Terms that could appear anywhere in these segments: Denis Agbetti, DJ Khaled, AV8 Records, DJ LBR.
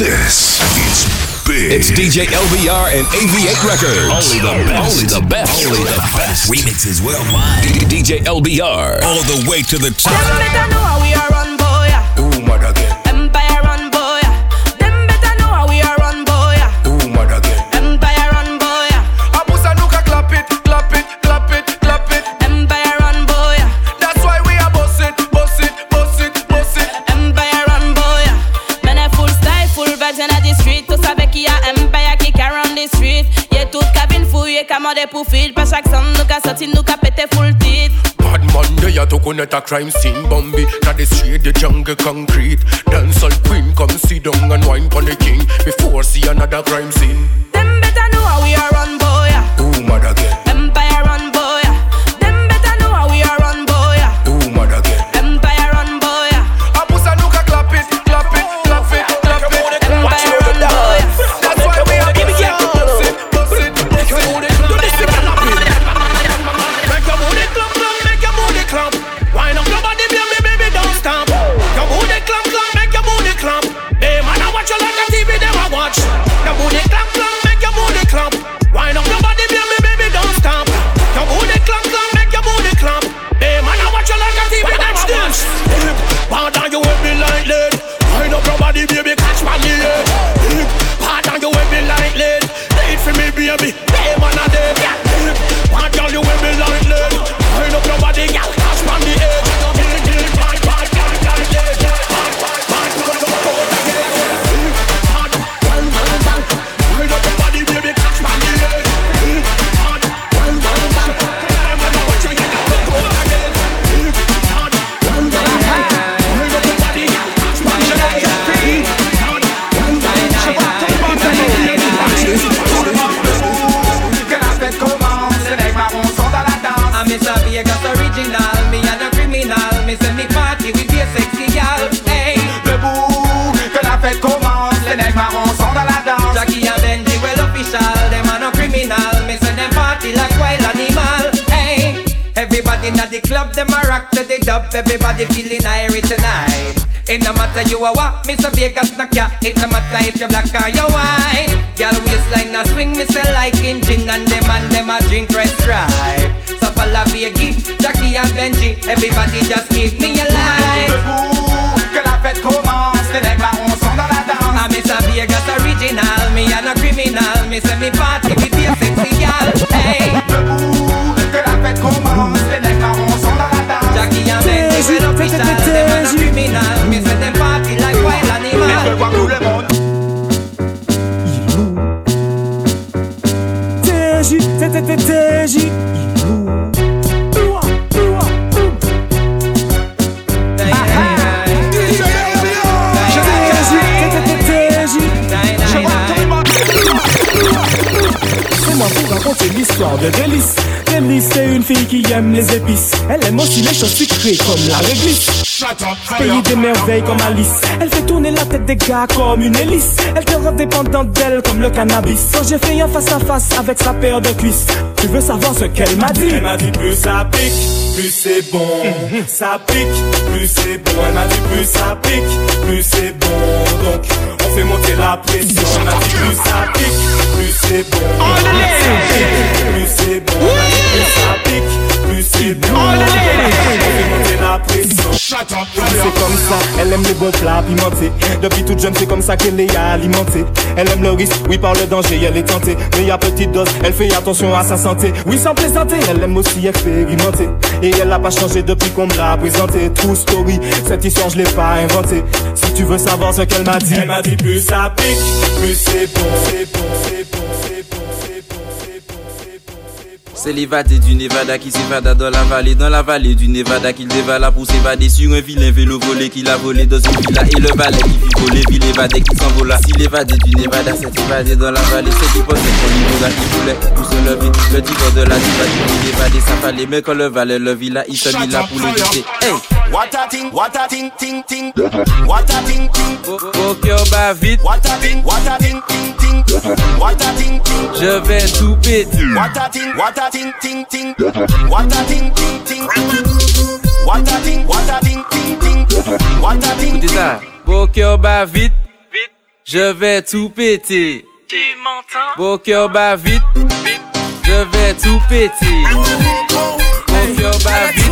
This is big. It's DJ LBR and AV8 Records. Only the best. Remixes worldwide. DJ LBR. All the way to the top. Them better know how we are run, boy. Ooh, mother girl. Empire run, boy. Them better know how we are run, boy. Ooh, mother girl. Empire run, boy. Abusa nuka clap it, clap it, clap it, clap it. Empire run, boy. That's why we are boss it, boss it, boss it, boss it. Empire run, boy. Man a full style, full vibes in the street. Tous avec qui a empire qui around the street. Y'a toute cabine fouillée, camade pour fil. Pas chaque somme, nous ka sorti, nous ka pété full tit. Bad Monday, I took on at a crime scene, Bombay. Now they straight the jungle concrete. Dance all queen, come sit down and wine for the king before see another crime scene. Them better know how we are run, boy. Ooh, mother girl. Empire run, boy. Them better know how we are run, boy. Ooh, mother girl. Empire run, boy. Abusa nuka clap it, clap it, clap it, clap it. Empire run, boy. That's why we are giving it. Bust it, bust it, bust it. Do this thing and clap it. Make your booty clap, clap. Clamp. Why not nobody blame me, baby, don't stamp. The booty clamp, clamp, make your booty clamp. Hey man, I watch you like a TV, they will watch. The booty clamp, clamp, make your booty clamp. Why not nobody blame me, baby, don't stamp. The booty clamp, clamp, make your booty clamp. Hey man, I watch you like a TV, that's dance. Pardon you with me like lead. Why not nobody, baby, catch my lead. Pardon you with me like lead. Lead for me, baby, hey man, I did. Pardon you with me like lead. Why not nobody, yeah. The club, them a rock to the dub. Everybody feeling airy tonight. It no matter you a what, Mr. Vegas knock ya. It no matter if you black or you white. Girl waistline a swing, me say like engine. And them a drink red stripe. So follow Vegas, Jackie and Benji. Everybody just keep me alive. Debout, que la fête commence. Les nègres on sont dans la danse. Ah, Mr. Vegas original. Me a no criminal. Me say me party with your sexy girl. Hey, debout, que la fête commence. Moi pour raconter l'histoire de Délice. Délice, c'est une fille qui aime les épices. Elle aime aussi les choses sucrées comme la réglisse. Pays des merveilles comme Alice. Elle fait tourner la tête des gars comme une hélice. Elle te rend dépendante d'elle comme le cannabis. Quand j'ai fait un face à face avec sa paire de cuisses. Tu veux savoir ce qu'elle m'a dit? Elle m'a dit plus ça pique, plus c'est bon. Ça pique, plus c'est bon. Elle m'a dit plus ça pique, plus c'est bon. Donc on fait monter la pression. Elle m'a dit plus ça pique, plus c'est bon. Plus c'est bon, plus ça pique, plus c'est bon. On fait monter la pression. Shut up, c'est comme ça, elle aime les bons plats apimentés. Depuis toute jeune, c'est comme ça qu'elle est alimentée. Elle aime le risque, oui par le danger, elle est tentée. Mais à petite dose, elle fait attention à sa santé. Oui sans plaisanter, elle aime aussi expérimenter. Et elle n'a pas changé depuis qu'on me l'a présentée. True story, cette histoire je l'ai pas inventée. Si tu veux savoir ce qu'elle m'a dit. Elle m'a dit plus ça pique, plus c'est bon. C'est bon, c'est bon, c'est bon. C'est l'évadé du Nevada qui s'évada dans la vallée du Nevada qu'il dévala pour s'évader sur un vilain vélo volé qu'il a volé dans une villa et le valet qui vit voler, ville évadée qui s'envola. Si l'évadé du Nevada s'est évadé dans la vallée, c'est qui possède son niveau là qui voulait pour se lever. Le divan de la diva du évadé ça fallait, mais quand le valet le villa, il se mit là pour le quitter. Hey! What a ting, ting, ting. What a ting, ting. Faut qu'on bat vite. What a ting, ting, ting. What a ting, ting. Je vais tout péter. What a ting, ting, ting. What a ting, ting, ting. What a ting, ting, ting. What a ting, ting. Faut qu'on bat vite. je vais tout péter. Tu m'entends? Mon cœur bat vite, je vais tout péter. Mon cœur bat vite.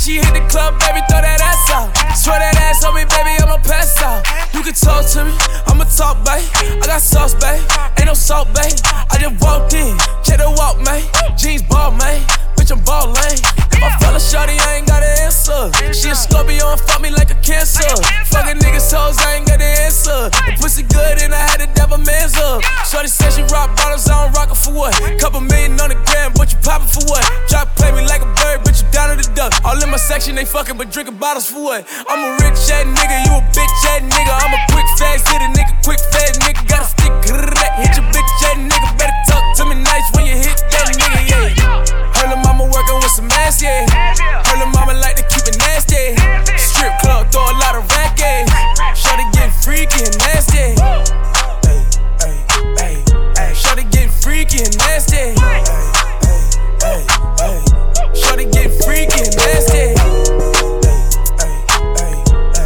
She hit the club, baby, throw that ass out. Throw that ass on me, baby, I'ma pass out. You can talk to me, I'ma talk, babe. I got sauce, babe, ain't no salt, babe. I just walked in, check the walk, man. Jeans ball, man, bitch, I'm ballin'. If I fell a shorty, I ain't got an answer. She a Scorpio and fuck me like a cancer. Fuckin' niggas' hoes, I ain't got an answer. The pussy good and I had to dab a man's up. Shorty said she rock bottles, I don't rock it for what? Couple million on the gram, but you poppin' for what? Drop play me like a bird, bitch, you down to the duck. All in my section, they fuckin' but drinkin' bottles for what? I'm a rich ass nigga, you a bitch ass nigga. I'm a quick fast hitter, nigga, quick fast nigga. Gotta stick, hit your bitch ass nigga. Better talk to me nice when you hit that nigga, yeah. Her lil' mama workin' with some ass, yeah. Her lil' mama like to keep it nasty. Strip club, throw a lot of racket. Shorty gettin' freaky and nasty. Shorty gettin' freaky and nasty. Shorty gettin' freaky and nasty.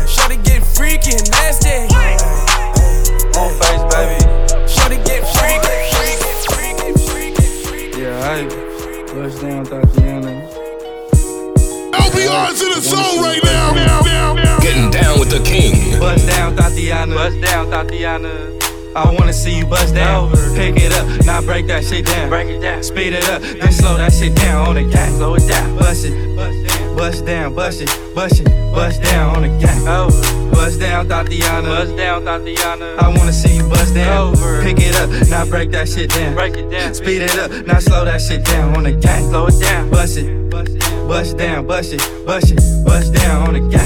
Shorty gettin' freaky and nasty. On face, baby. Shorty gettin' freaky. Yeah, I rush down Tatiana. LBR's in the zone right now. Getting down with the king. Bust down Tatiana. Bust down Tatiana. I wanna see you bust down, pick it up, now break that shit down, break it down, speed it up, then slow that shit down on the gas, slow it down, bust it, bust down, bust it, bust it, bust down on the gas, bust down Tatiana, bust down Tatiana. I wanna see you bust down, pick it up, now break that shit down, break it down, speed it up, now slow that shit down on the gas, slow it down, bust it, bust down, bust it, bust it, bust down on the gas.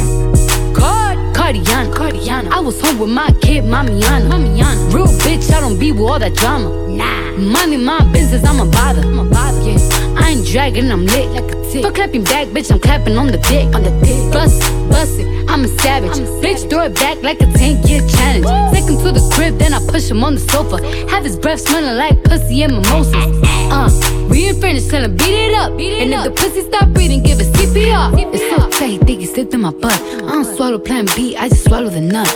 Cardiana, Cardiana. I was home with my kid, Mamiana. Mamiana. Real bitch, I don't be with all that drama. Nah, money my business, I'm a bother. I'm a bother, yeah. I ain't dragging, I'm lit like a tick. For clapping back, bitch, I'm clapping on the dick. On the dick. Bust it, bust it, I'm a savage. I'm a bitch, throw it back like a 10-year challenge. Woo. Take him to the crib, then I push him on the sofa. Have his breath smelling like pussy and mimosas. We ain't finished, tell him beat it up. Beat it and up. If the pussy stop breathing, give it CPR. CPR. It's so tight, he think he slipped in my butt. I don't swallow plan B, I just swallow the nuts.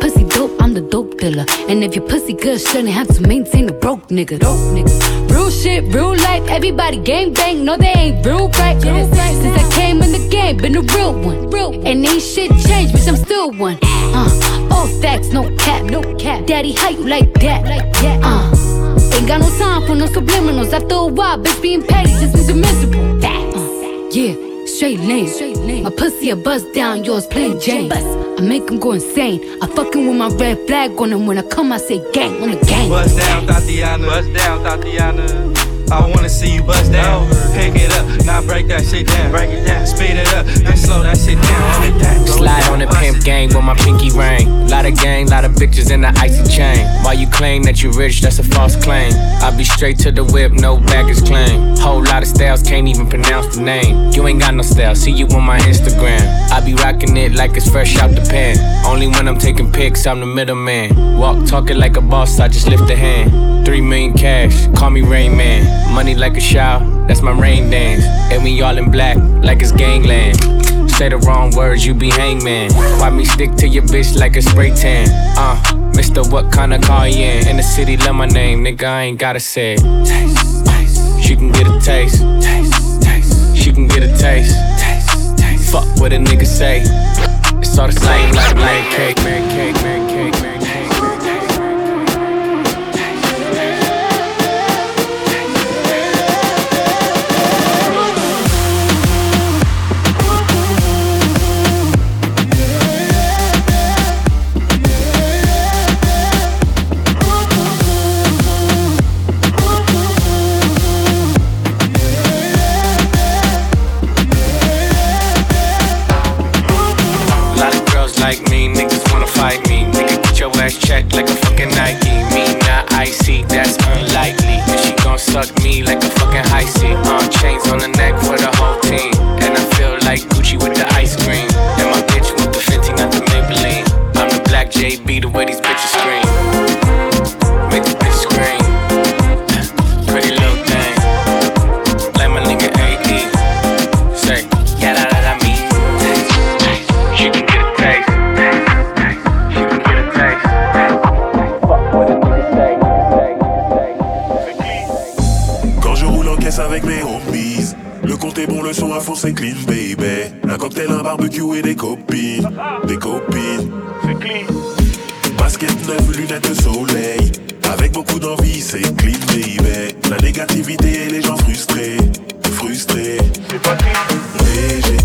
Pussy dope, I'm the dope dealer. And if your pussy good, shouldn't have to maintain a broke nigga. Dope nigga. Real shit, real life, everybody gang bang. No, they ain't real right. Real right. Since I came in the game, been a real one. Real. And ain't shit changed, bitch, I'm still one. All facts, no cap, no cap. Daddy, how you like that? Like that. Ain't got no time for no subliminals. After a while, bitch, being petty just means you're miserable. Facts. Yeah, straight lane. Straight lane. My pussy a bust down, yours plain Jane. I make him go insane. I fucking with my red flag on him. When I come, I say gang on the gang. Bust down, Tatiana. Bust down, Tatiana. I wanna see you bust down. Pick it up, now break that shit down. Break it down, speed it up, then slow that shit down. Slide on the pimp gang with my pinky ring. Lot of gang, lot of bitches in the icy chain. While you claim that you rich, that's a false claim. I be straight to the whip, no baggage claim. Whole lot of styles, can't even pronounce the name. You ain't got no style, see you on my Instagram. I be rocking it like it's fresh out the pen. Only when I'm taking pics, I'm the middleman. Walk talking like a boss, I just lift a hand. 3 million cash, call me Rain Man. Money like a shower, that's my rain dance. And we all in black, like it's gangland. Say the wrong words, you be hangman. Why me stick to your bitch like a spray tan? Mister, what kind of car you in? In the city, love my name, nigga, I ain't gotta say it. Taste, taste. She can get a taste. Taste, taste. She can get a taste. Taste, taste. Fuck what a nigga say. It's all the same like man cake, man cake, man cake, man cake. Check like a fucking Nike. Me not icy, that's unlikely. And she gon' suck me like a fucking high C. Chains on the neck for the whole team. And I feel like Gucci with the ice cream. And my bitch with the 15, not the Maybelline. I'm the black JB, the way these bitches scream. Make the bitch fond c'est clean baby. Un cocktail, un barbecue et des copines. Des copines. C'est clean. Basket neuf, lunettes de soleil. Avec beaucoup d'envie c'est clean baby. La négativité et les gens frustrés. Frustrés. C'est pas clean. Léger,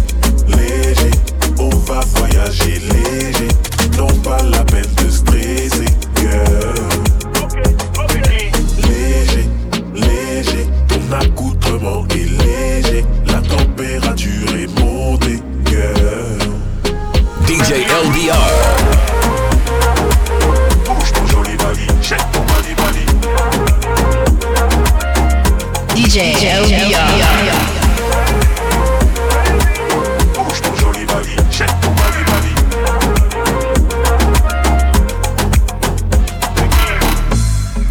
léger. On va voyager léger. Non pas la peine de stresser girl. Ok, c'est clean. Léger, léger. Ton accoutrement est léger. La température est montée girl. DJ LBR. Check ton body, body. DJ LBR. Bouge ton joli body. Check ton body, body.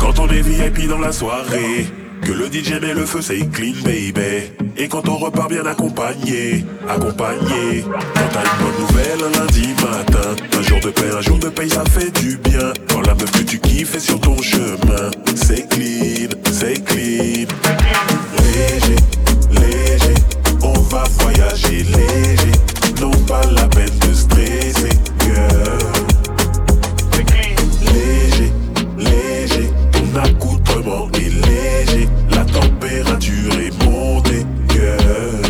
Quand on est VIP dans la soirée, que le DJ met le feu, c'est clean baby. Et quand on repart bien accompagné, accompagné. Quand t'as une bonne nouvelle un lundi matin, un jour de paye ça fait du bien. Quand la meuf que tu kiffes est sur ton chemin, c'est clean, c'est clean. Léger, léger, on va voyager léger. Non pas la peine de stresser girl. Léger, léger, ton accoutrement est léger. La température est montée girl.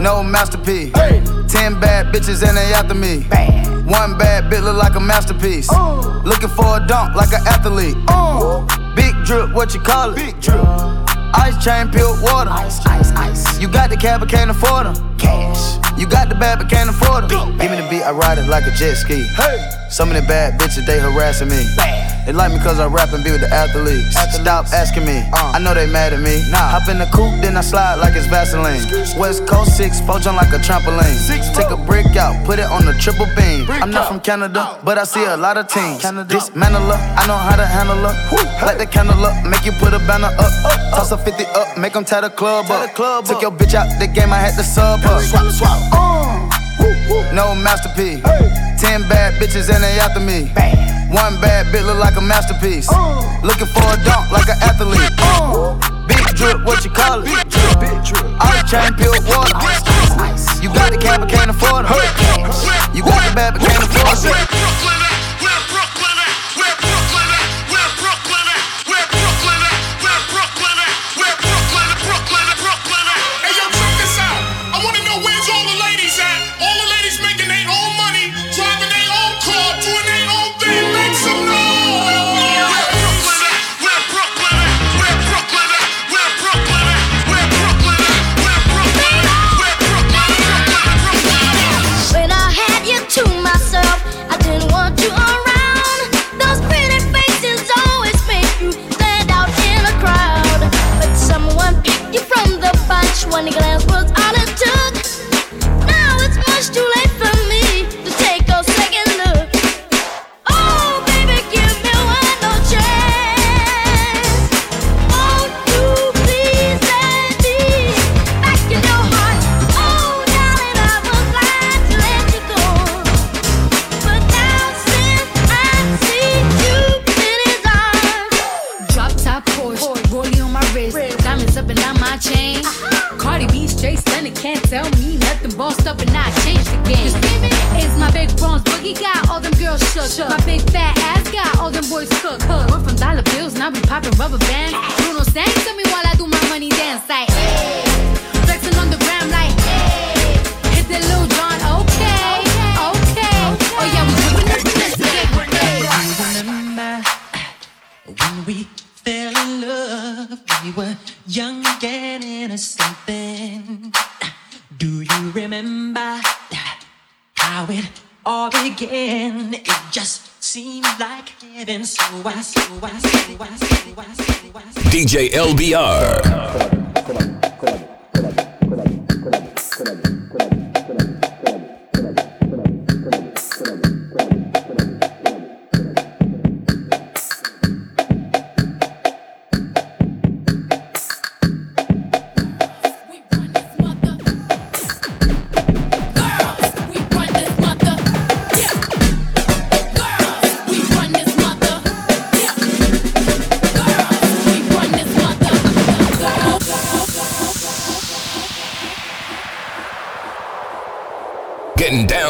No masterpiece. Hey. 10 bad bitches and they after me. Bad. One bad bitch look like a masterpiece. Looking for a dunk like an athlete. Big drip, what you call it? Big drip. Ice chain, peeled water. Ice, ice, ice. You got the cab but can't afford them. Cash. You got the bad but can't afford them. Big give bad. Me the beat, I ride it like a jet ski. Hey. Some of the bad bitches they harassing me. Bad. They like me cause I rap and be with the athletes. Stop asking me, I know they mad at me. Nah. Hop in the coupe, then I slide like it's Vaseline. West Coast 6, 4 jump like a trampoline. Take a brick out, put it on the triple beam. I'm not from Canada, but I see a lot of teams. Dismantle her, I know how to handle her. Light the candle up, make you put a banner up. Toss a 50 up, make them tie the club up. Took your bitch out the game, I had to sub her. Swap, swap, no masterpiece. 10 bad bitches and they after me. One bad bitch look like a masterpiece. Looking for a dunk like an athlete. Big drip, what you call it? Ice chain, peeled water. You got the cab but can't afford it. You got the bad but can't afford it. We're Brooklyn at, we're Brooklyn at, we're Brooklyn at, we're Brooklyn at, we're Brooklyn at, we're Brooklyn at, Brooklyn at, Brooklyn at. Hey yo, check this out. I wanna know where's all the ladies at. All the ladies making their own money, driving their own car, doing their own thing. Make some noise. One glance was all it took. Now it's much too late for me to take a second look. Oh, baby, give me one more chance. Won't you please let me back in your heart? Oh, darling, I was glad to let you go. But now since I see you in his arms, drop top Porsche, rollie on my wrist, diamonds up and down my chain. Cardi B, straight stunning, can't tell me nothing. Bossed up and I changed the game. You see me? It's my big bronze boogie, got all them girls shook. My big fat ass got all them boys cooked. We're from dollar bills, now we popping rubber bands. Bruno sang to me while I do my money dance. Like, hey. Flexing on the gram like, hey. Hit that Lil Jon, okay, okay, okay. Oh yeah, we doing it, let's get it. Remember when we fell in love, we were young and innocent then. Do you remember how it all began? It just seemed like heaven. DJ LBR.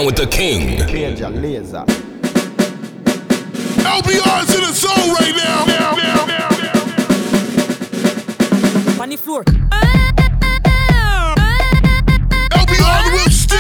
With the king. LBR's in the zone right now. Funny floor. LBR will still.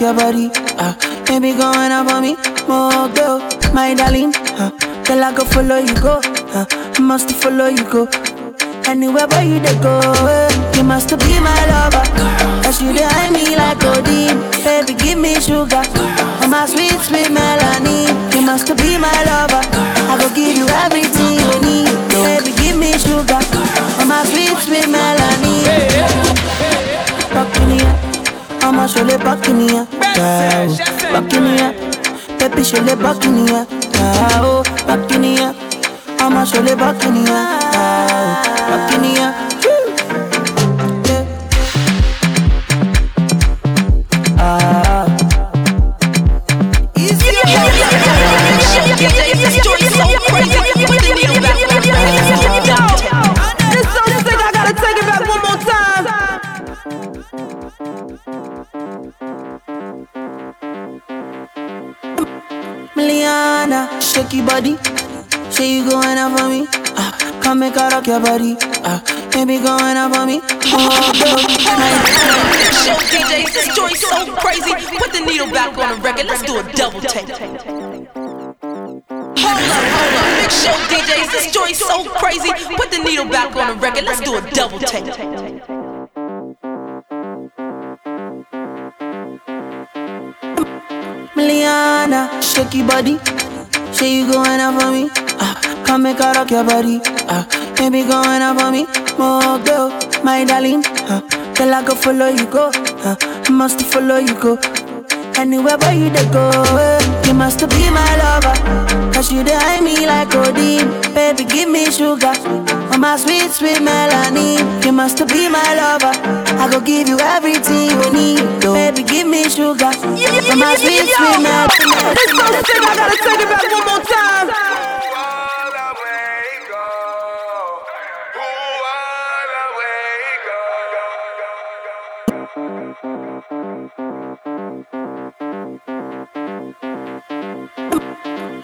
Your body, baby, going up on me, more girl, my darling, till I go follow you go, must follow you go, anywhere where you dey go, you must be my lover, 'cause you dey eye me like codeine, baby, give me sugar, on my sweet, sweet melanin, you must be my lover, I go give you everything you need, baby, give me sugar, on my sweet, sweet melanin. This song thing I gotta take it back one more time.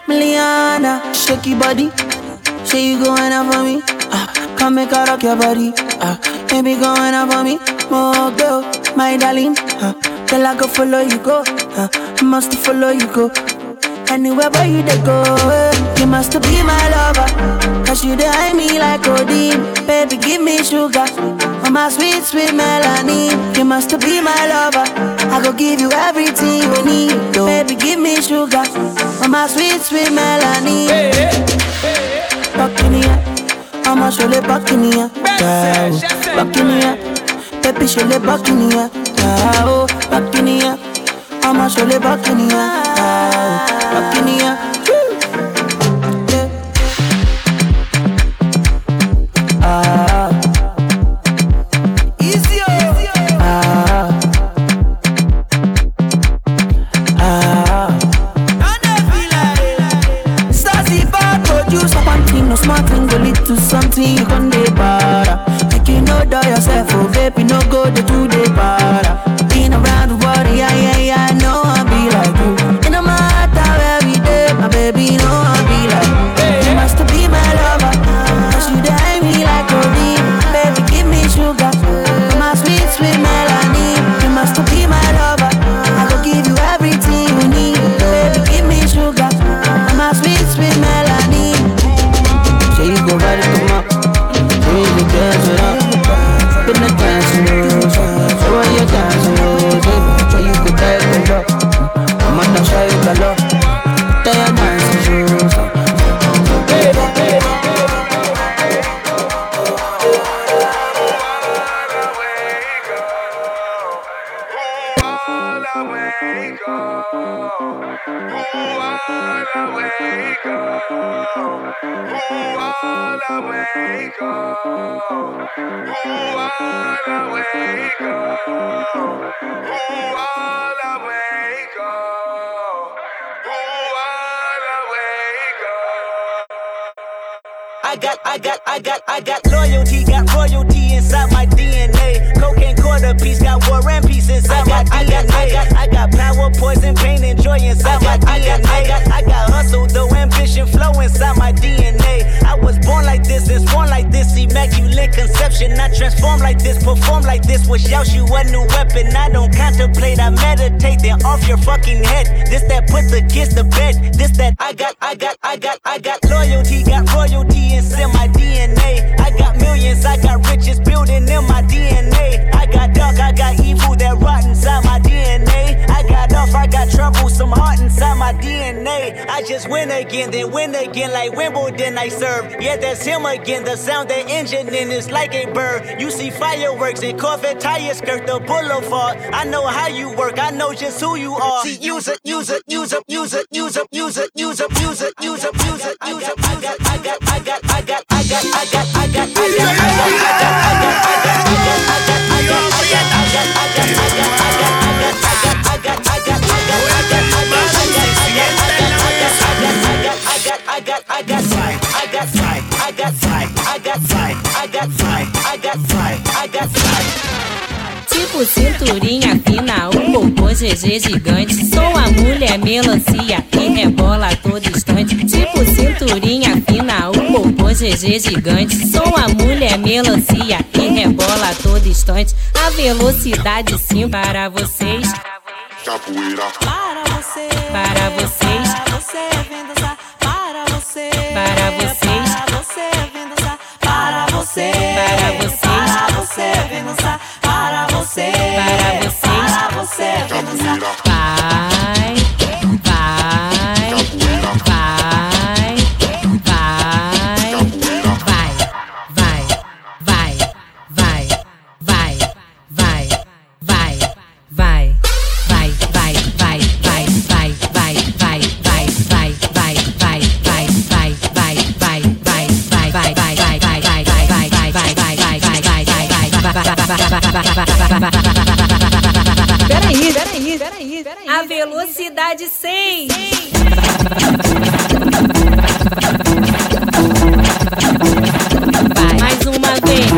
Miliana, shake your body. Say you going out for me. Come make her rock your body. Baby, going out for me. More girl, my darling. Girl, I go follow you go. Must follow you go. Anywhere where you dey go, you must be my lover. Cause you dey hide me like codeine. Baby, give me sugar. Oh, my sweet, sweet melanin. You must be my lover. I go give you everything you need. Baby, give me sugar. Oh, my sweet, sweet melanin. Hey, hey, hey. Buccaneer, I'm a chole buccaneer. Buccaneer, Pepe chole buccaneer. Buccaneer, I'm a chole buccaneer. Buccaneer. Easy, no smart thing, go lead to something you can't dey para. Make you no die yourself, oh baby, no go dey too dey para. In around the world, yeah, yeah, yeah, I know I be like you. In a matter every day, my baby, no I be like you. You must be my lover, cause you dey hide me like codeine. Baby, give me sugar, my sweet, sweet melanin. You must be my lover, I go give you everything you need. Baby, give me sugar, my sweet, sweet melanin. Go ride it, come up. We need to dance it up. Spin the dance moves. Show her your dance moves. So you could take it up. I'm on the show you the love. They are dancing shoes. I got loyalty, got royalty inside my DNA. Cocaine quarter piece, got war and peace inside my DNA. I got power, poison, pain, and joy inside my DNA. I got hustle, though ambition, flow inside my DNA. I was born like this, this born like this, immaculate conception. I transform like this, perform like this, wish out you a new weapon. I don't contemplate, I meditate, then off your fucking head. This that put the kids to bed. This that I got loyalty, got royalty inside my DNA. I got millions, I got riches building in my DNA. I got dark, I got evil that rot inside my DNA. I got off, I got trouble, some heart inside my DNA. I just win again, then win again like Wimbledon I serve. Yeah, that's him again, the sound that engine in is like a bird. You see fireworks and Corvette tire skirt the boulevard. I know how you work, I know just who you are. See, use it. Tipo cinturinha fina, um bobô GG gigante. Sou a mulher melancia que rebola a todo instante. Tipo cinturinha fina, um bobô GG gigante. Sou a mulher melancia que rebola a todo instante. A velocidade sim para vocês. Capoeira. Para vocês. Para você vem dançar. Para você. Para vocês. Para você vem dançar. Para você. Para vocês. Para você vem dançar. Para você. Para vocês. Para você vem dançar. Vai. Vai. Vai. Vai. Vai. Vai. Vai. Vai. Vai. Vai. Vai. Peraí. A velocidade 100. Vai. Mais uma vez.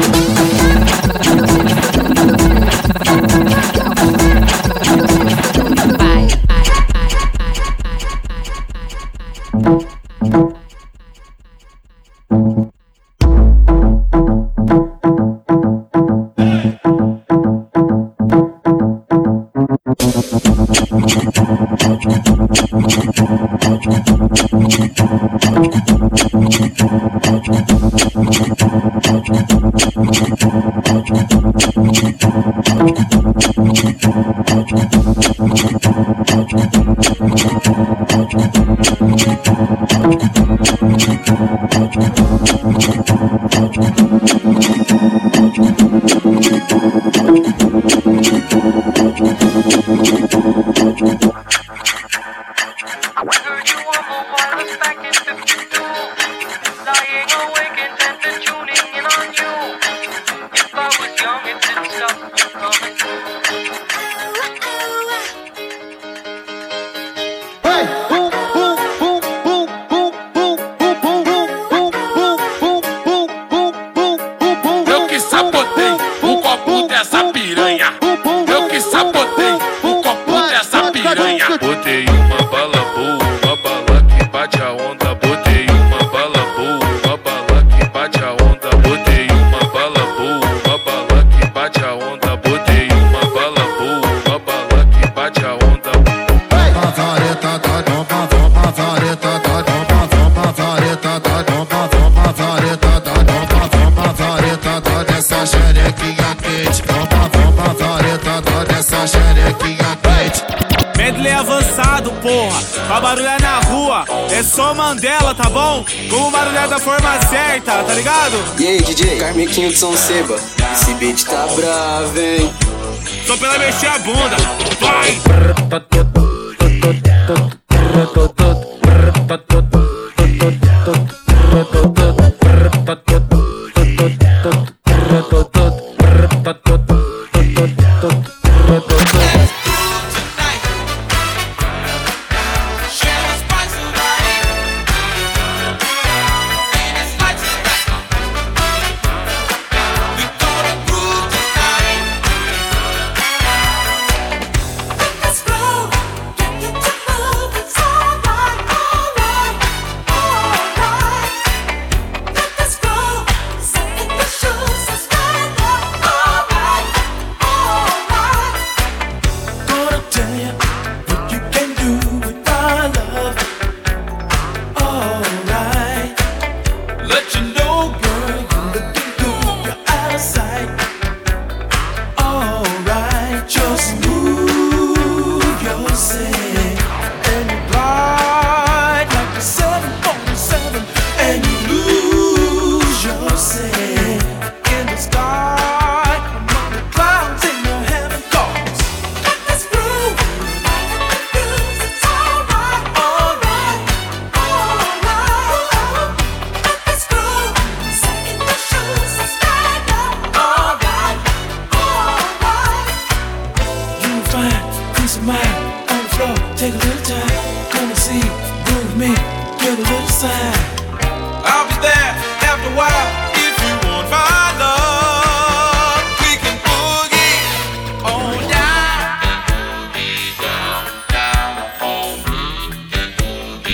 Vai. E aí, DJ, Carmequinho de São Seba, esse beat tá bravo, hein? Só pela mexer a bunda, vai!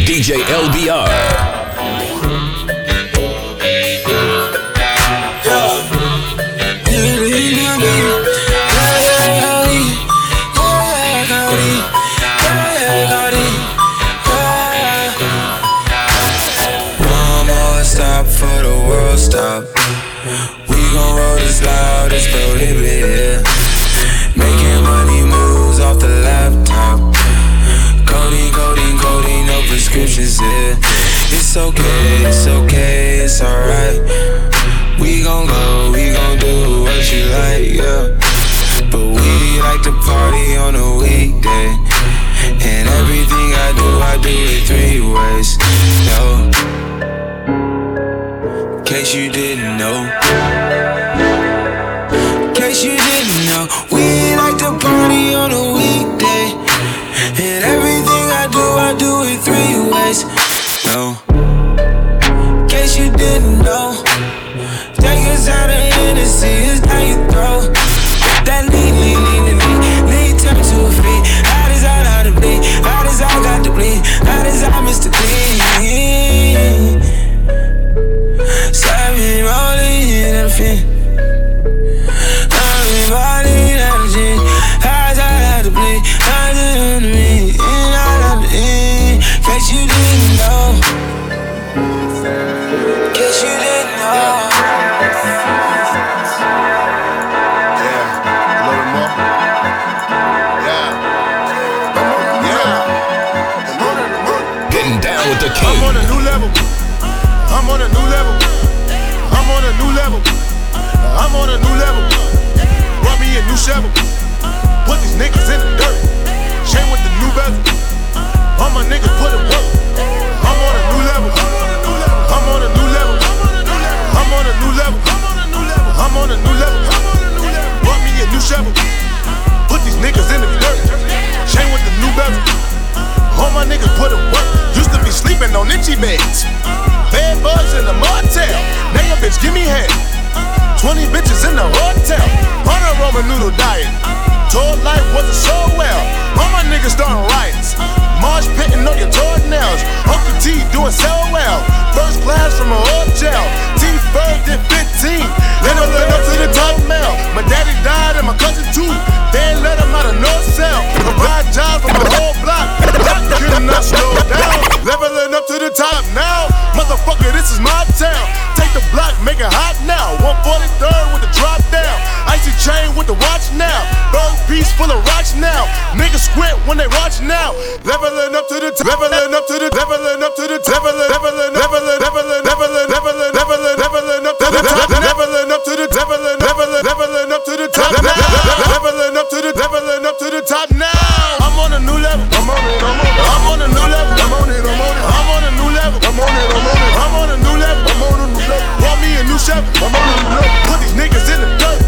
DJ LBR. It's okay, it's alright. We gon' go, we gon' do what you like, yeah. But we like to party on a weekday, and everything I do it three ways, no. In case you didn't know, in case you didn't know, we like to party on a weekday, and everything I do it three ways, no. You didn't know that you're out of Hennessy, it's down your throat. That lead turn to a free. How does I got to bleed? How does I got to bleed? How does I miss the clean? Slap me rolling in a fit. I'm rolling out of jeans. How does I got to bleed? How does it hurt me? In, out of the in. Cause you didn't know. guess you didn't know. Yeah, a little more. Yeah, yeah. Getting down with the king. I'm on a new level. I'm on a new level. I'm on a new level. I'm on a new level. Brought me a new shovel. Put these niggas in the dirt. Chain with the new bezel. All my niggas put it work. I'm on a new level. I'm on a new level. I'm on a new level. I'm on a new level. Brought me a new shovel. Put these niggas in the dirt. Chain with the new bezel. All my niggas put it work. Used to be sleeping on itchy beds. Bad bugs in the motel. Now your bitch give me head. 20 bitches in the hotel on a Roman noodle diet. Told life wasn't so well. All my niggas starting riots. Marsh pitting on your toenails. Uncle T doing so well. First class from a hotel. T-Bird did 15. Then I led up to the top mail. My daddy died and my cousin too. They let him out of no cell. A ride job from the whole block. I could not slow down. Leveling up to the top now. Motherfucker, this is my town. Take the block, make it hot now. 143rd with the drop down. Icy chain with the watch now. Third piece full of rocks now. Niggas squint when they watch now. Leveling up to the top. Leveling up to the. Leveling up to the. Leveling. Leveling. Leveling. Leveling. Leveling. Leveling. Leveling. Leveling up to the top. Leveling up to the. Leveling. Leveling. Leveling up to the top. Leveling up to the. Leveling up to the top now. I'm on a new level. I'm on it. I'm on a new level. I'm on it. I'm on it. I'm on a new level. I'm on it. I'm on a new level. I'm on a new level. Brought me a new shovel. I'm on a new level. Put these niggas in the dirt.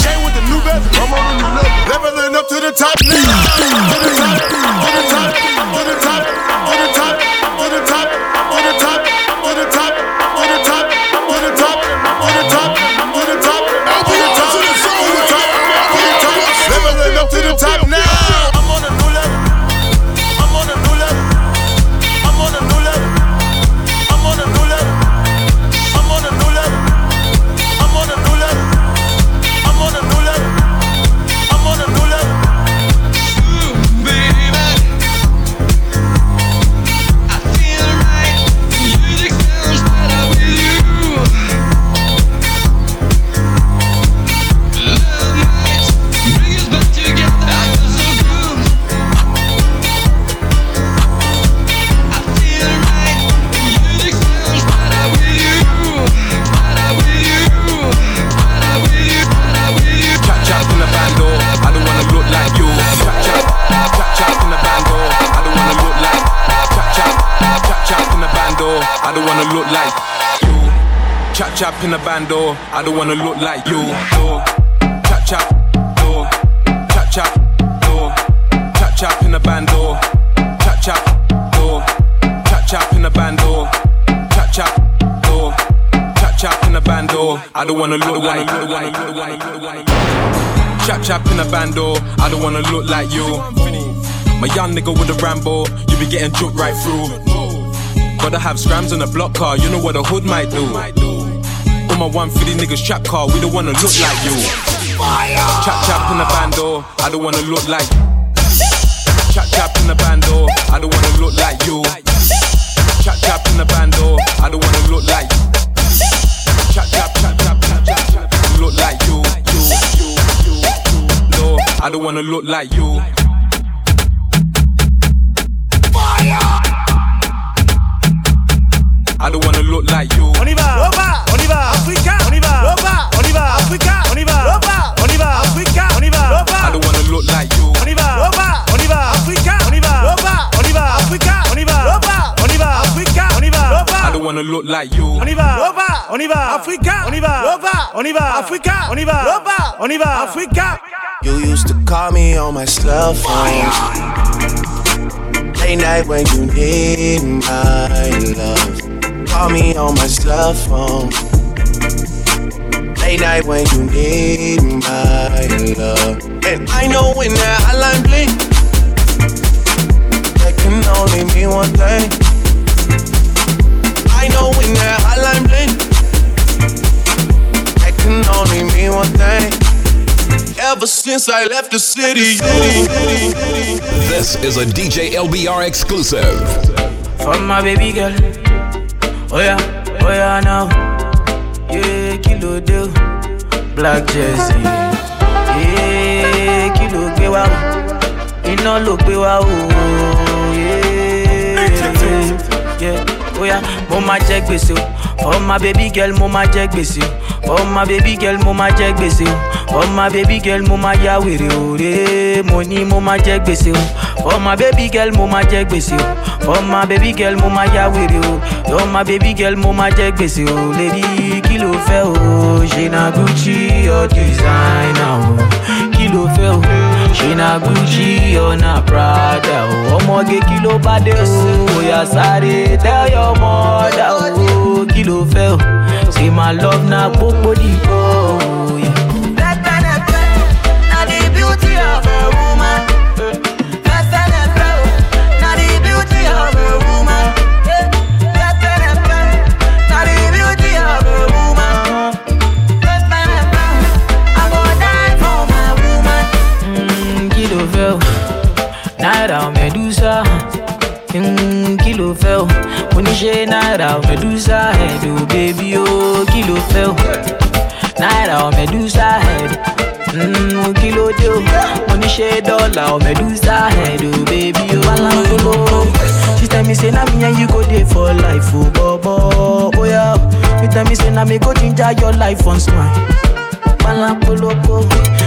Chain with the new bezel. I'm on a new level. Leveling up to the top now. To the top. To the top. To the top. To the top. To the top. To the top. To the top. To the top. To the top. To the top. To the top. To the top. Leveling up to the top now. I'm on a new level. I'm on a new level. I'm on a new level. Chap in a band, oh, I don't wanna look like you. Oh, chap chap, oh, chap chap, oh, chap chap in a band, oh, chap chap, oh, chap chap in a band, oh, chap chap, oh, chap chap in a band, oh, I don't wanna look like you. Chap chap in a band, oh, I don't wanna look like you. My young nigga with a Rambo, you be getting choked right through. Gotta have scrams in a block car, you know what a hood might do. My 150 niggas trap car, we don't wanna look like you. Chap chap in a bando, I don't wanna look like. Chap chap in a bando, I don't wanna look like you. Chap chap in a bando, I don't wanna look like. Chap chap chap chap chap chap chap, look like you. No, I don't wanna look like you. I don't wanna look like you. On y va, on y va, Africa, on y va, Africa, on y va, Africa, on y va, I don't wanna look like you. On y va, Africa, on y va, Africa, on y va, Africa, on y va, I don't wanna look like you. On y va, Africa, on y va, Africa, on y va, Africa. You used to call me on my cell phone. Late night when you need my love. Call me on my cell phone. Late night when you need my love. And I know when that hotline blink, that can only mean one thing. I know when that hotline blink, that can only mean one thing. Ever since I left the city. This is a DJ LBR exclusive. From my baby girl. Oh yeah, now. Yeah, kilo do Black Jersey. Yeah, kilo gbe wa o. Ina lo gbe wa o. Yeah, yeah. Oh yeah, mo ma jẹ gbèsè o. For my baby girl, mo ma jẹ gbèsè o. For my baby girl, mo ma jẹ gbèsè o. For my baby girl, mo ma ya wèrè o. Money, mo ma jẹ gbèsè o. For my baby girl, mo ma jẹ gbèsè o. Oh my baby girl, mo ma ya wèrè o. Oh my baby girl, mo ma jẹ gbèsè o. Lady, kí ló fẹ́ o? Ṣé na Gucci or designer o? Kí ló fẹ́ o? Ṣé na Gucci or na Prada o? Ọmọge kí ló bá dé o? Oya sáré tell your mother o. Kí ló fẹ́ o? Ṣé my love na gbogbo dìbò o? That kind of thing, na the beauty of a woman. Naira Medusa, kilo fell. Oníṣe Naira Medusa head, oh baby oh, kilo fell. Naira Medusa head, kilo do. Oníṣe dollar Medusa head, oh baby oh. She tell me say na me and you go dey for life, oh bobo, oh yeah. She tell me say na me go ginger your life on smile.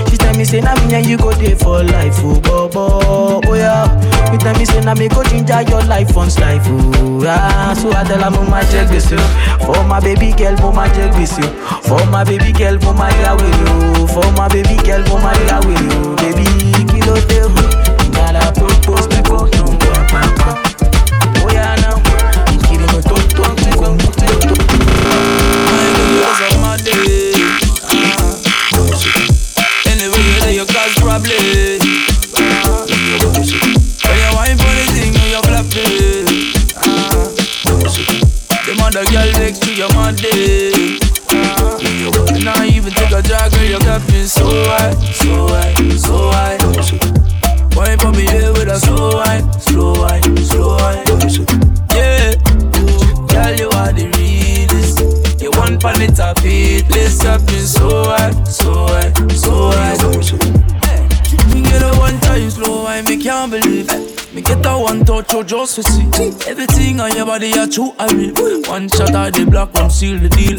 She tell me say na me and you go dey for life, oh bobo, oh yeah. She tell me say na me go ginger your life on life, oh yeah. So I tell her mo ma jẹ gbèsè o. For my baby girl, mo ma jẹ gbèsè o. For my baby girl, mo ma ya wèrè o. For my baby girl, mo ma ya wèrè o. Baby kí ló dé o? Gotta propose people don't want my phone. Oh yeah now, kí ló mo tó ti gbọ́n mo ti tó. I know you was a mother. Probably when you wine for the thing, you're flapping. The mother girl next to your mother. And now you even take a drag when you're clapping. So high, so high, so high. Wine for me here with a slow wine, slow wine, slow wine. Yeah, girl you are the realest. You want pan it up, it list up. So high, so high, so high. Me get a one time slow wine, me can't believe it. Me get a one touch, you just to see. Everything on your body, you're true, I mean. One shot at the block, come seal the deal.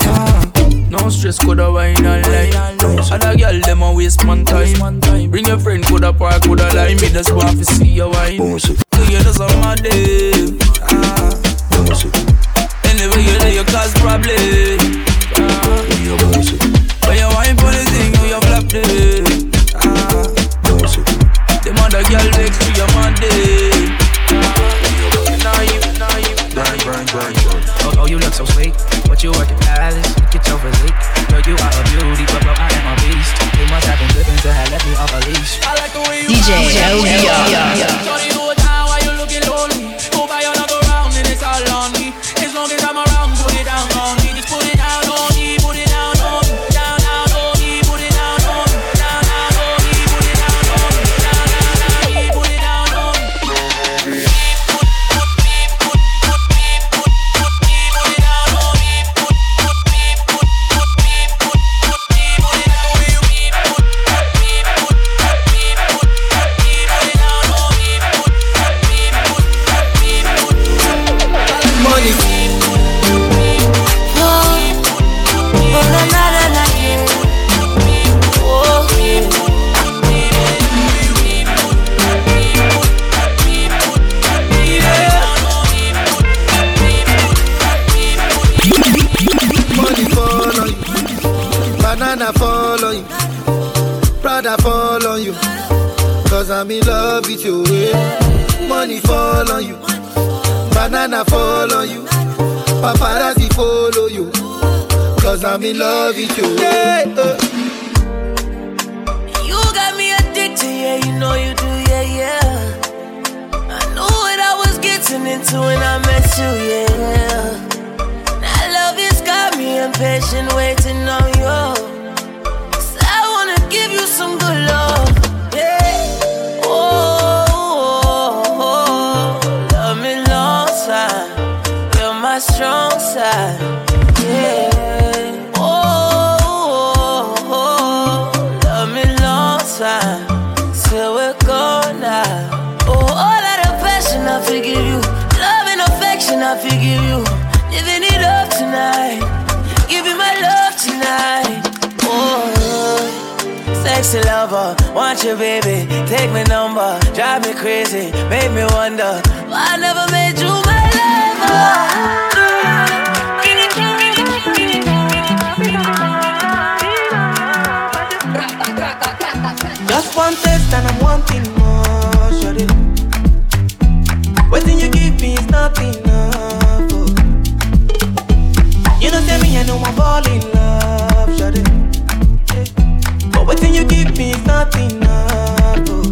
No stress, coulda wine and lie. Other girl, them a waste man time. Bring your friend, coulda park, coulda lie. Me just want to see your wine. You do some mad day. Anyway, you let your cause probably. But your wine for the thing, you flap day. The mother girl next to your Monday. Oh, you look so sweet, but you work at Palace. Get your physique. Girl, you are a beauty, but I am a beast. You must have been tripping to have left me off a leash. I like the way you DJ LBR. I'm in love with you, eh? Money fall on you, banana fall on you, paparazzi follow you, cause I'm in love with you, eh? You got me addicted, yeah, you know you do, yeah, yeah. I knew what I was getting into when I met you, yeah. That love has got me impatient, waiting on you. So I wanna give you some good love. Strong side, yeah. number, want you, baby, take me number. Drive me crazy, make me wonder why I never made you my lover. Just one taste and I'm wanting more, shorty. Waiting you give me is not enough. Oh. You don't tell me I know I'm falling in love, shorty. Yeah. But waiting you give me is not enough. Oh.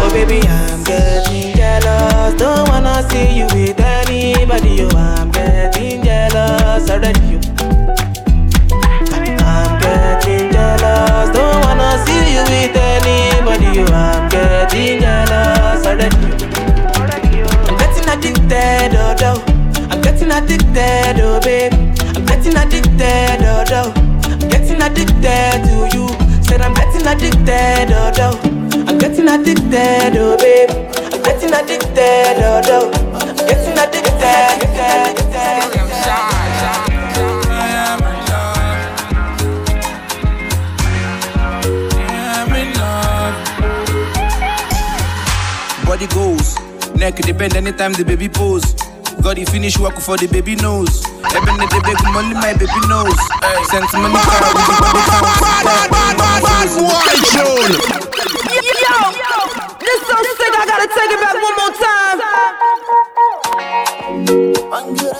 Oh baby, I'm getting jealous. Don't wanna see you with anybody. Oh, I'm getting jealous already. You. I'm getting jealous. Don't wanna see you with anybody. You, I'm getting jealous already. I'm getting addicted, oh, oh. I'm getting addicted, oh, baby. I'm getting addicted, oh, oh. I'm getting addicted to you. Said I'm getting addicted, oh, oh. I'm getting addicted, oh, baby. I'm getting addicted, oh, oh. I'm getting addicted. Body goes, neck depend anytime the baby pose. Got the finish work for the baby nose. Even if the baby money, my baby knows. Sentiment is hard, the baby counts. Yo, this so sick, I gotta take it back one more time. I'm shy.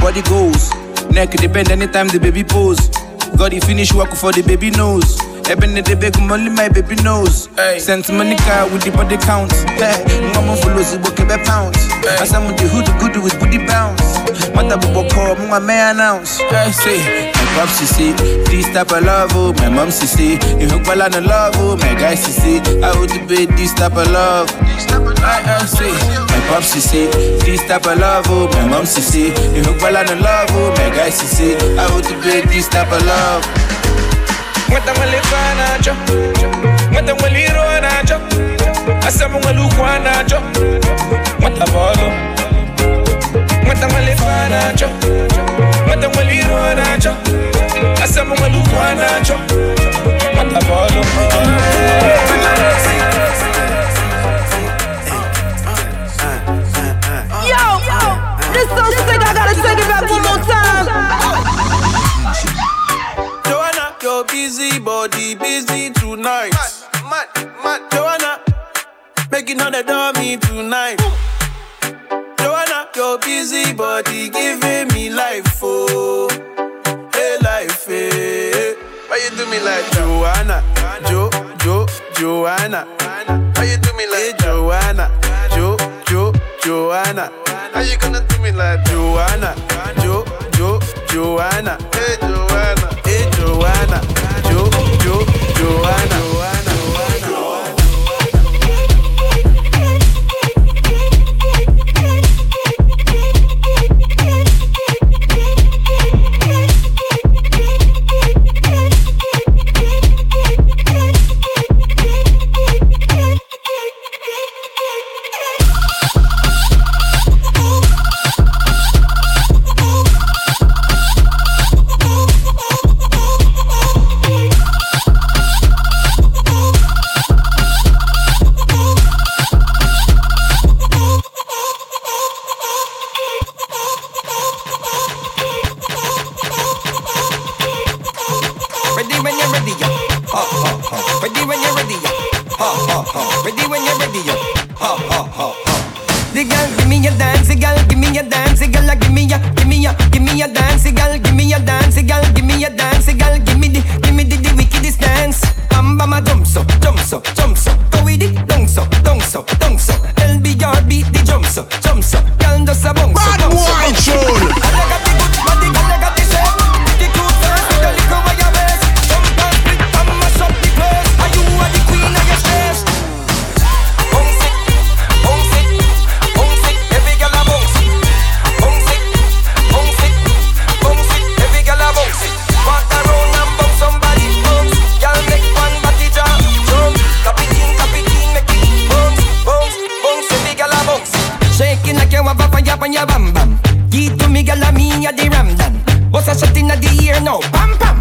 Body goes, neck depend anytime the baby pose. Got the finish work for the baby nose. Even if the baby money, my baby knows. Sent money car with the body count. Hey, mama follows the book every pound. I said, I'm the hood good with booty bounce. My double book call, my man announce. Say, my pops, she see, please stop a love, oh. My mom, she see, you hook my land, love, oh. My guy, she see, I would debate this type of love. I say, my pops, she see, please stop a love, oh. My mom, she see, you hook my land, love, oh. My guy, she see, I would debate this type of love. Matamalefanacho, Matamaliranacho, Asamualuquanacho, Matabalo, Matamalefanacho, Matamaliranacho, Asamualuquanacho, Matabalo. Yo, this song said I gotta take it back one more time. Busy body, busy tonight. Mad. Joanna, making all the dummy tonight. Boom. Joanna, your busy body giving me life, oh, hey life, hey. Why you do me like that? Joanna, Joanna, why you do me like that? Joanna, Joanna, how you gonna do me like Joanna? Joanna, hey Joanna. Joanna, Joanna. me a the Ramdan. What's a shot in the ear now? Bam bam,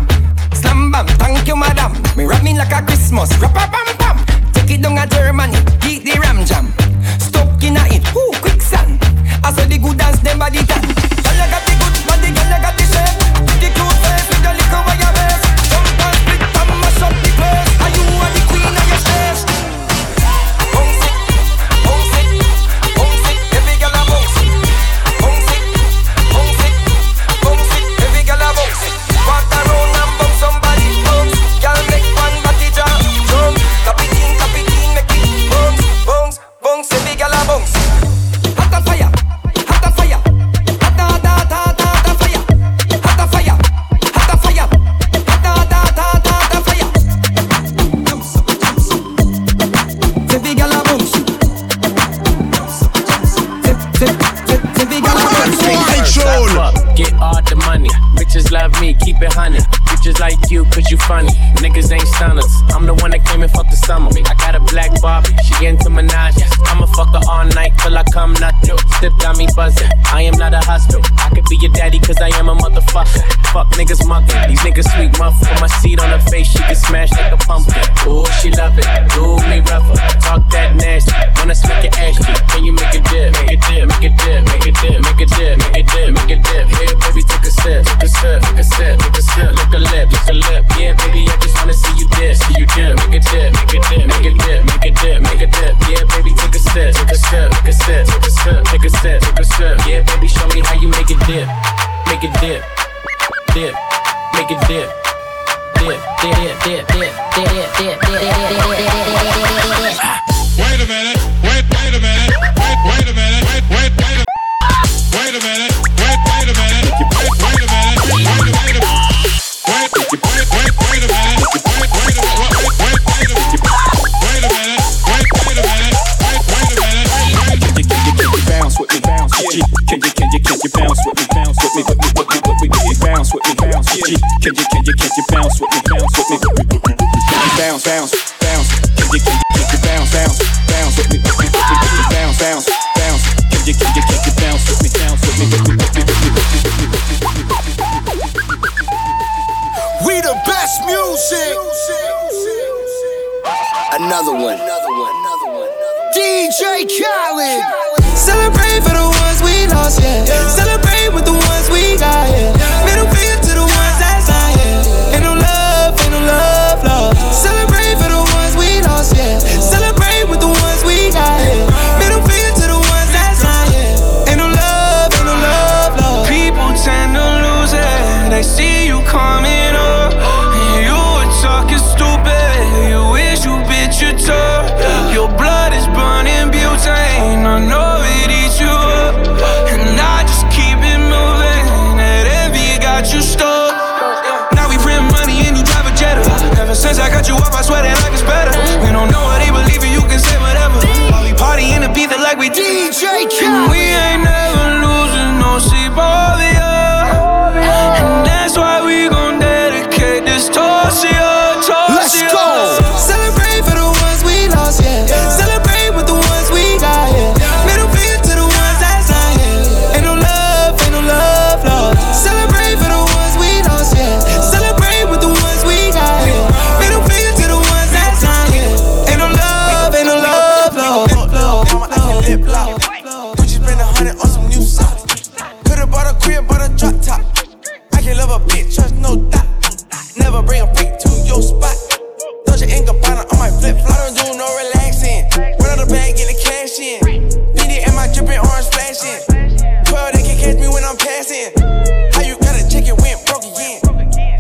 slam bam. Thank you, madam. Me wrap me like a Christmas. Rapper bam bam. Take it down a Germany. Eat the Ram Jam. Stop in a it. Who quicksand? I saw the good dance them body tan. Girl you got the good body, girl you got the shape, the cute face with the little wire waist. Jump and split and mash up the place. Are you are the queen of your stage? You funny, niggas ain't stunners. I'm the one that came and fucked the summer. I got a black Barbie, she into Minaj. I'ma fuck her all night till I come nothing. Sip got me buzzing, I am not a husband. I could be your daddy cause I am a motherfucker. Fuck niggas mucking, these niggas sweet muffin. Put my seat on her face, she can smash like a pumpkin. Ooh, she love it, do me rougher. Talk that nasty, wanna smack your ass cheek. Can you make a dip, make a dip, make a dip, make a dip, make a dip, make a dip, make a dip. Here baby take a sip, take a sip, take a sip, take a sip. Lick a lip, lick a lip. Yeah, baby, I just wanna see you dip, see you dip. Make a dip, make a dip, make a dip, make a dip, make a dip. Yeah, baby, take a sip, take a sip, take a sip, take a sip, take a sip, take a sip. Yeah, baby, show me how you make a dip, make a dip, dip, make a dip, dip, dip, dip, dip, dip, dip, dip. Wait a minute, wait a minute, wait a minute, wait a minute, wait a minute, wait a minute, wait a minute. Wait a minute, wait a minute, bounce with me, bounce, can you bounce with me, bounce with me, bounce with me, bounce, can you bounce with me, bounce with me, bounce, bounce, bounce, can you bounce, bounce, bounce with me, bounce, bounce, bounce, can you bounce with me, bounce with me. We the best music. Another one. DJ Khaled. Celebrate for the ones we lost, yeah. Celebrate with the ones we got, yeah. Middle finger to the ones that's not, yeah. Ain't no love, love. Celebrate for the ones we lost, yeah. Celebrate with the ones we got, yeah. Middle finger to the ones that's not, yeah. Ain't no love, love. People tend to lose it. They see you coming. Your blood is burning butane, I know it eats you up. And I just keep it moving, that envy got you stuck. Now we print money and you drive a Jetta. Ever since I got you up, I swear that life is better. We don't know what they believe in, you can say whatever. While we party in the beat like we DJ Khaled. We ain't never losing no sleep all year. And that's why we gon' dedicate this toss to you. Let's go! Celebrate for the ones we lost, yeah. Celebrate with the ones we got, yeah. Middle finger to the ones that's not, yeah. Ain't no love, love. Celebrate for the ones we lost, yeah. Celebrate with the ones we got, yeah. Middle finger to the ones that's not, yeah. Ain't no love, love. We just spent 100 on some new socks. Could've bought a crib, but a drop top. I can love a bitch, trust no doubt. Never bring a freak to your spot. Don't you ain't gonna bother on my flip flop. I don't do no relaxing. Run out the bag, get the cash in. BD and my drippin' orange flashing. 12, they can catch me when I'm passing. How you gotta check it when broke again?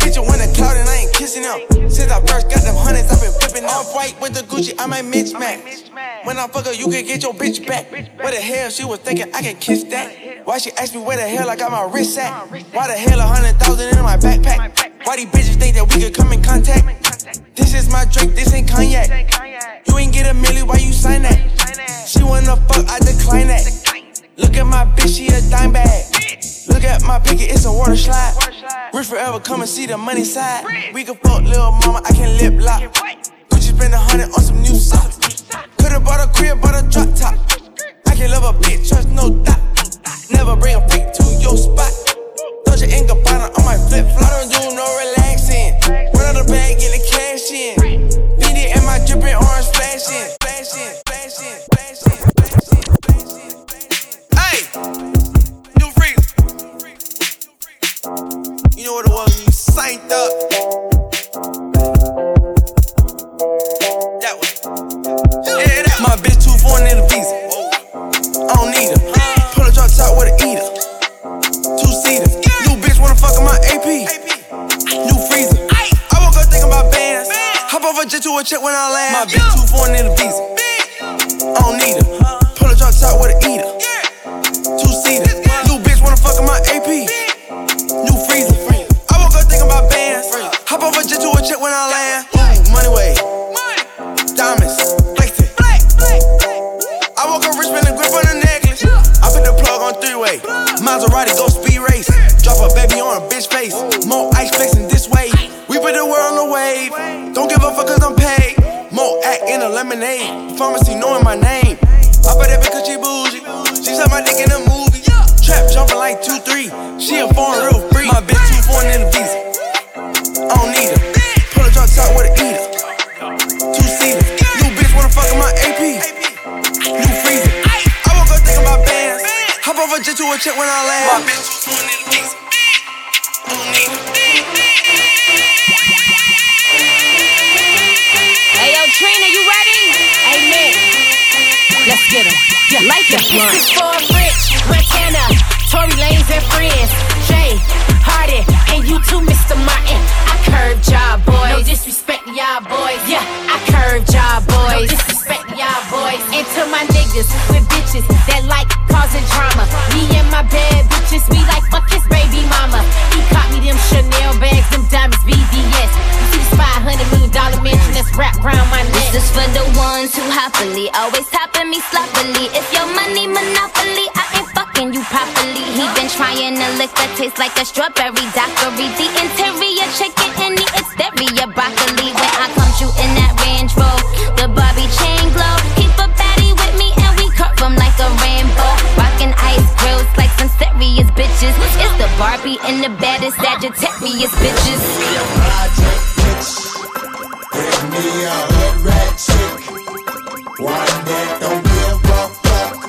Bitch, you want a cloud and I ain't kissing them. Since I first got them hundreds, I've been flipping them. Off-white with the Gucci, I might mismatch. When I fuck her, you can get your bitch back. What the hell she was thinking? I can kiss that. Why she asked me where the hell I got my wrist at? Why the hell 100,000 in my backpack? Why these bitches think that we could come in contact? This is my drink, this ain't cognac. You ain't get a milli, why you sign that? She wanna fuck, I decline that. Look at my bitch, she a dime bag. Look at my picket, it's a water slide. Rich forever, come and see the money side. We can fuck little mama, I can lip lock. Gucci spend 100 on some new socks. Could've bought a crib, bought a drop top. I can love a bitch, trust no doubt. Never bring a freak to your spot. cranked up. That one. Yeah, that one. My bitch too foreign in the visa. I don't need her. Pull a drop top with an eater. Two-seater. New bitch wanna fuck in my AP. New freezer. I woke up thinking about bands. Hop off a jet to a check when I land. My bitch too foreign in the visa. I don't need her. Pull a drop top with an eater. Two-seater. New bitch wanna fuck in my AP. New freezer. I woke up thinking about bands. Hop off a jet to a check when I land. Ooh, money way. Diamonds. Flexing. I woke up rich with a grip on a necklace. I put the plug on three-way. Maserati go speed race. Drop a baby on a bitch face. More ice flexing this way. We put the world on the wave. Don't give a fuck cause I'm paid. More act in a lemonade. Pharmacy knowing my name. I put that bitch cause she bougie. She suck my dick in a movie. Trap jumping like 2-3. She a foreign, real free. My bitch too foreign in the visa. I don't need her. Pull a drop top with an eater. Two-seater. New bitch wanna fuck in my AP. New freezer. I woke up thinking about bands. Hop off a jet to a check when I land. My bitch too foreign in the visa. I don't need her. Hey yo, Trina, you ready? Amen. Let's get 'em. Yeah, like that. This is for rich. Montana, Tory Lanez and friends, Jay Harden, and you too, Mr. Martin. I curved y'all boys, no disrespect to y'all boys. Yeah, I curved y'all boys, no disrespect to y'all boys. And to my niggas with bitches that like causing drama. Me and my bad bitches, we like fuck his baby mama. He caught me them Chanel bags, them diamonds, BDS. You see this $500 million mansion that's wrapped round my neck. This is for the ones who happily always topping me sloppily. If your money monopoly, I ain't fucking you properly. He been trying to lick that taste like a strawberry daiquiri. The interior chicken and the exterior broccoli. When I come you in that Range Rover, the Bobby chain glow. Keep a baddie with me and we cut from like a Rambo. Rockin' ice grills like some serious bitches. It's the Barbie and the baddest Sagittarius bitches. Project bitch, bring me a hood rat chick. One that don't give a fuck.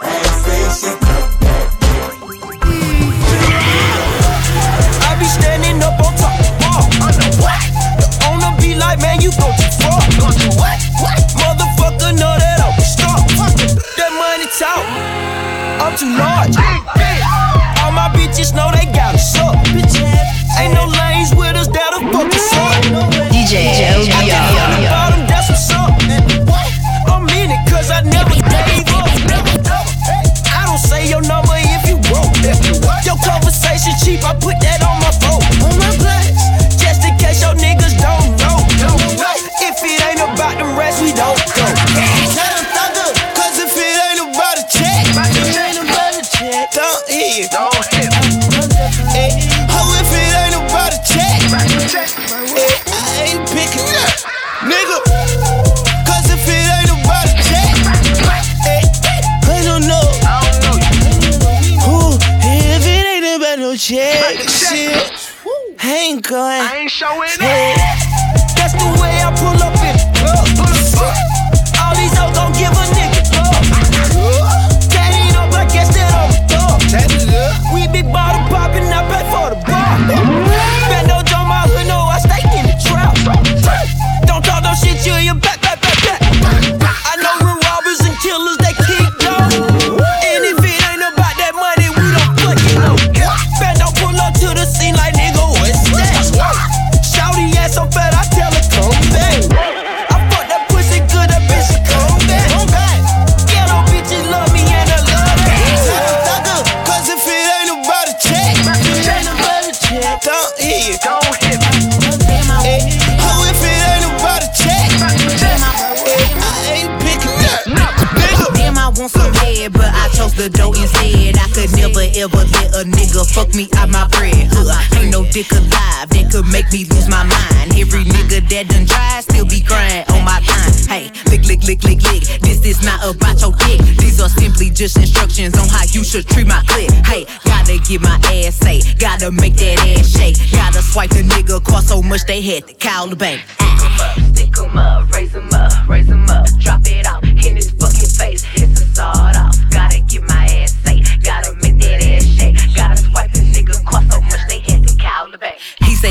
Ain't say she took that dick. I be standing up on top. On the what? The owner be like, man, you gon' get fraud. Gon' do what? What? Motherfucker, know that I'll be strong. That money talk, I'm too large. All my bitches know they got us up. Ain't no lanes with us that'll fuck us up. DJ LBR. I'm the bottom, that's what's up. I'm in it cause I never gave up. I don't say your number if you broke. Your conversation cheap, I put that on my phone. On my blast. Just in case your niggas don't know. If it ain't about them rest, we don't go. Tell them thunder, cause if it ain't about a check, don't hit. Oh, if it ain't about a check, I ain't picking up, nigga. Cause if it ain't about a check, I don't know. Ooh, if it ain't about no check, shit. I ain't going. I ain't showing up. That's the way I pull up in the club. All these hoes gon' give a nigga love. That ain't up, I guess that all the dog. We be bottle poppin', I pay for the bar. Bando on my hood, no, I stay in the trap. Don't talk no shit, you your back. I know real robbers and killers, they kick down. And if it ain't about that money, we don't put it on. Bando pull up to the scene like nigga. Shouty ass so fat, I tell her come back. I fuck that pussy good, that bitch should come back. Yeah, them bitches love me and I love that. Sucker, cause if it ain't about a check, don't hit. Oh, if it ain't about a check, I ain't picking up, nigga. Damn, I want some head, but I chose the dough instead. I could never ever let a nigga fuck me out my bread. Ain't no dick alive that could make me lose my mind. Every nigga that done tried still be crying on my time. Hey, lick. This is not about your dick. These are simply just instructions on how you should treat my clip. Hey, gotta get my ass say, gotta make that ass shake. Gotta swipe the nigga car so much they had to call the bank. Stick 'em up, raise 'em up. Drop it off in his fucking face, it's a sawed off. Gotta get my ass say, gotta make that ass shake. Gotta swipe the nigga car so much they had to call the bank. Say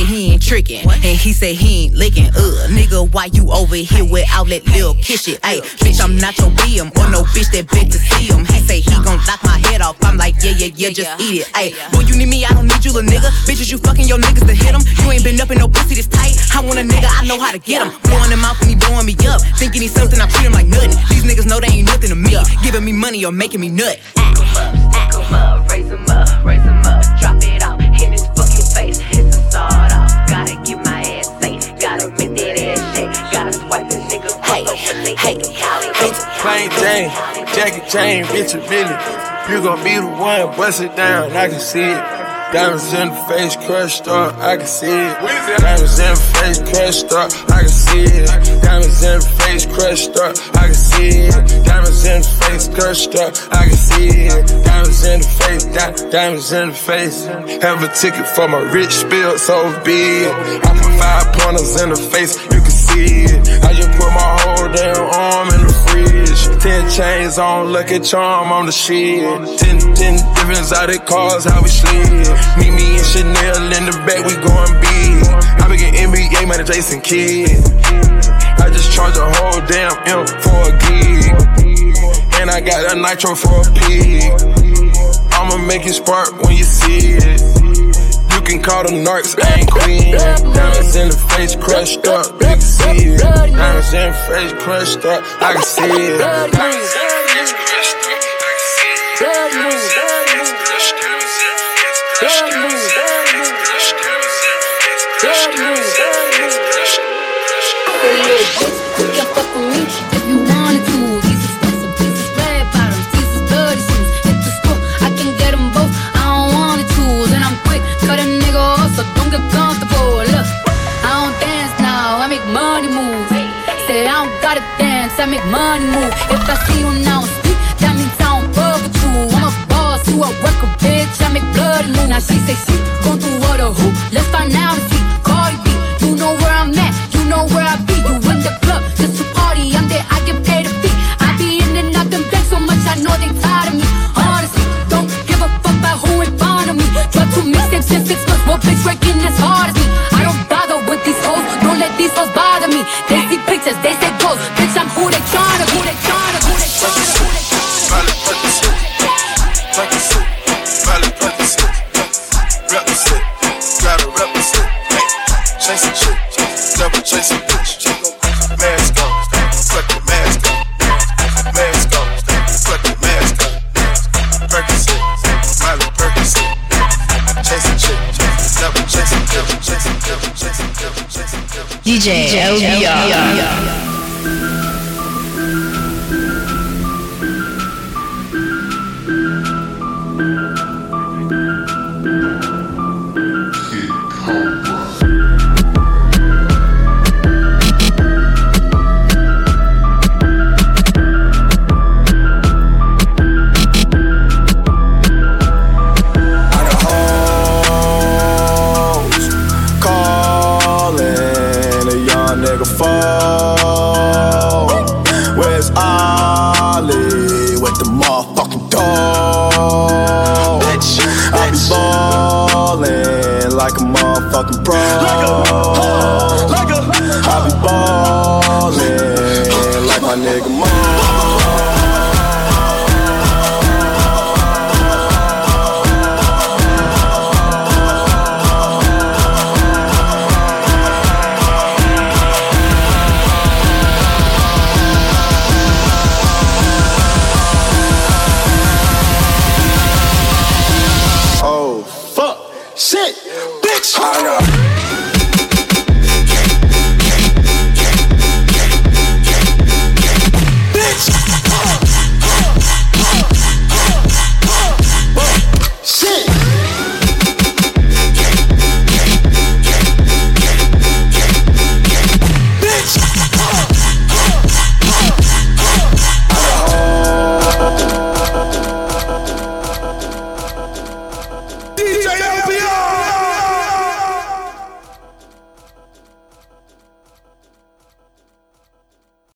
tricking. What? And he said he ain't licking. Nigga, why you over here without that little kiss shit? Ayy, bitch, I'm not your BM or no bitch that beg to see him. He say he gon' knock my head off. I'm like, yeah, just eat it. Ayy, boy, you need me, I don't need you, little nigga. Bitches, you fucking your niggas to hit him. You ain't been up in no pussy this tight. I want a nigga, I know how to get him. Blowing him out when he blowing me up. Thinking he's something, I treat him like nothing. These niggas know they ain't nothing to me. Giving me money or making me nut. Act him up, raise him up, raise him up. Drop it off in his fucking face. It's a start off. Gotta get my ass safe. Gotta make that ass shake. Gotta swipe this nigga. Plain Jane, Jackie Jane, Richard Millie. You gon' be the one, bust it down, I can see it. Diamonds in the face, crushed up, I can see it. Diamonds in the face, crushed up, I can see it. Diamonds in the face, crushed up, I can see it. Diamonds in the face, crushed up, I can see it. Diamonds in the face, diamonds in the face. Have a ticket for my rich spill, so be it. I put 5 pointers in the face, you can see it. I just put my whole damn arm in the fridge. 10 chains on, lucky charm on the shit. 10 different exotic cars, how we slid. Meet me and Chanel in the back, we goin' big. I be getting NBA, man, Jason Kidd. I just charge a whole damn M for a gig. And I got a nitro for a pig. I'ma make it spark when you see it. You can call them narcs, I ain't queen. Diamonds in the face, crushed up, you can see it. Diamonds in the face, crushed up, I can see it. Diamonds in the face, crushed up, I can see it. I make money move. If I see you now and speak, that means I don't fuck with you. I'm a boss, you a worker, bitch. I make bloody move. Now she say she gon' do what a hoop. Let's find out and see. Cardi B, you know where I'm at, you know where I be. You in the club just to party. I'm there, I can pay the fee. I be in and out them back so much, I know they tired of me. Honestly, don't give a fuck about who in front of me. Drop 2 mixtapes in 6 months, what bitch working as hard as me? I don't bother with these hoes, don't let these hoes bother me. They see pictures, they say ghosts. Bitch, I'm who they tryna, who they tryna, who they tryna, who they tryna. Rep the stick, rep the stick, rep the stick, rep the stick, gotta rep the stick. Chasing shit, double chasing bitch. Mask on, fuck the mask on. Mask on, fuck the mask on. Percocet, Miley Percocet. Chasing shit, double chasing, double chasing, double chasing, double chasing, double chasing. DJ LBR. Shit, bitch.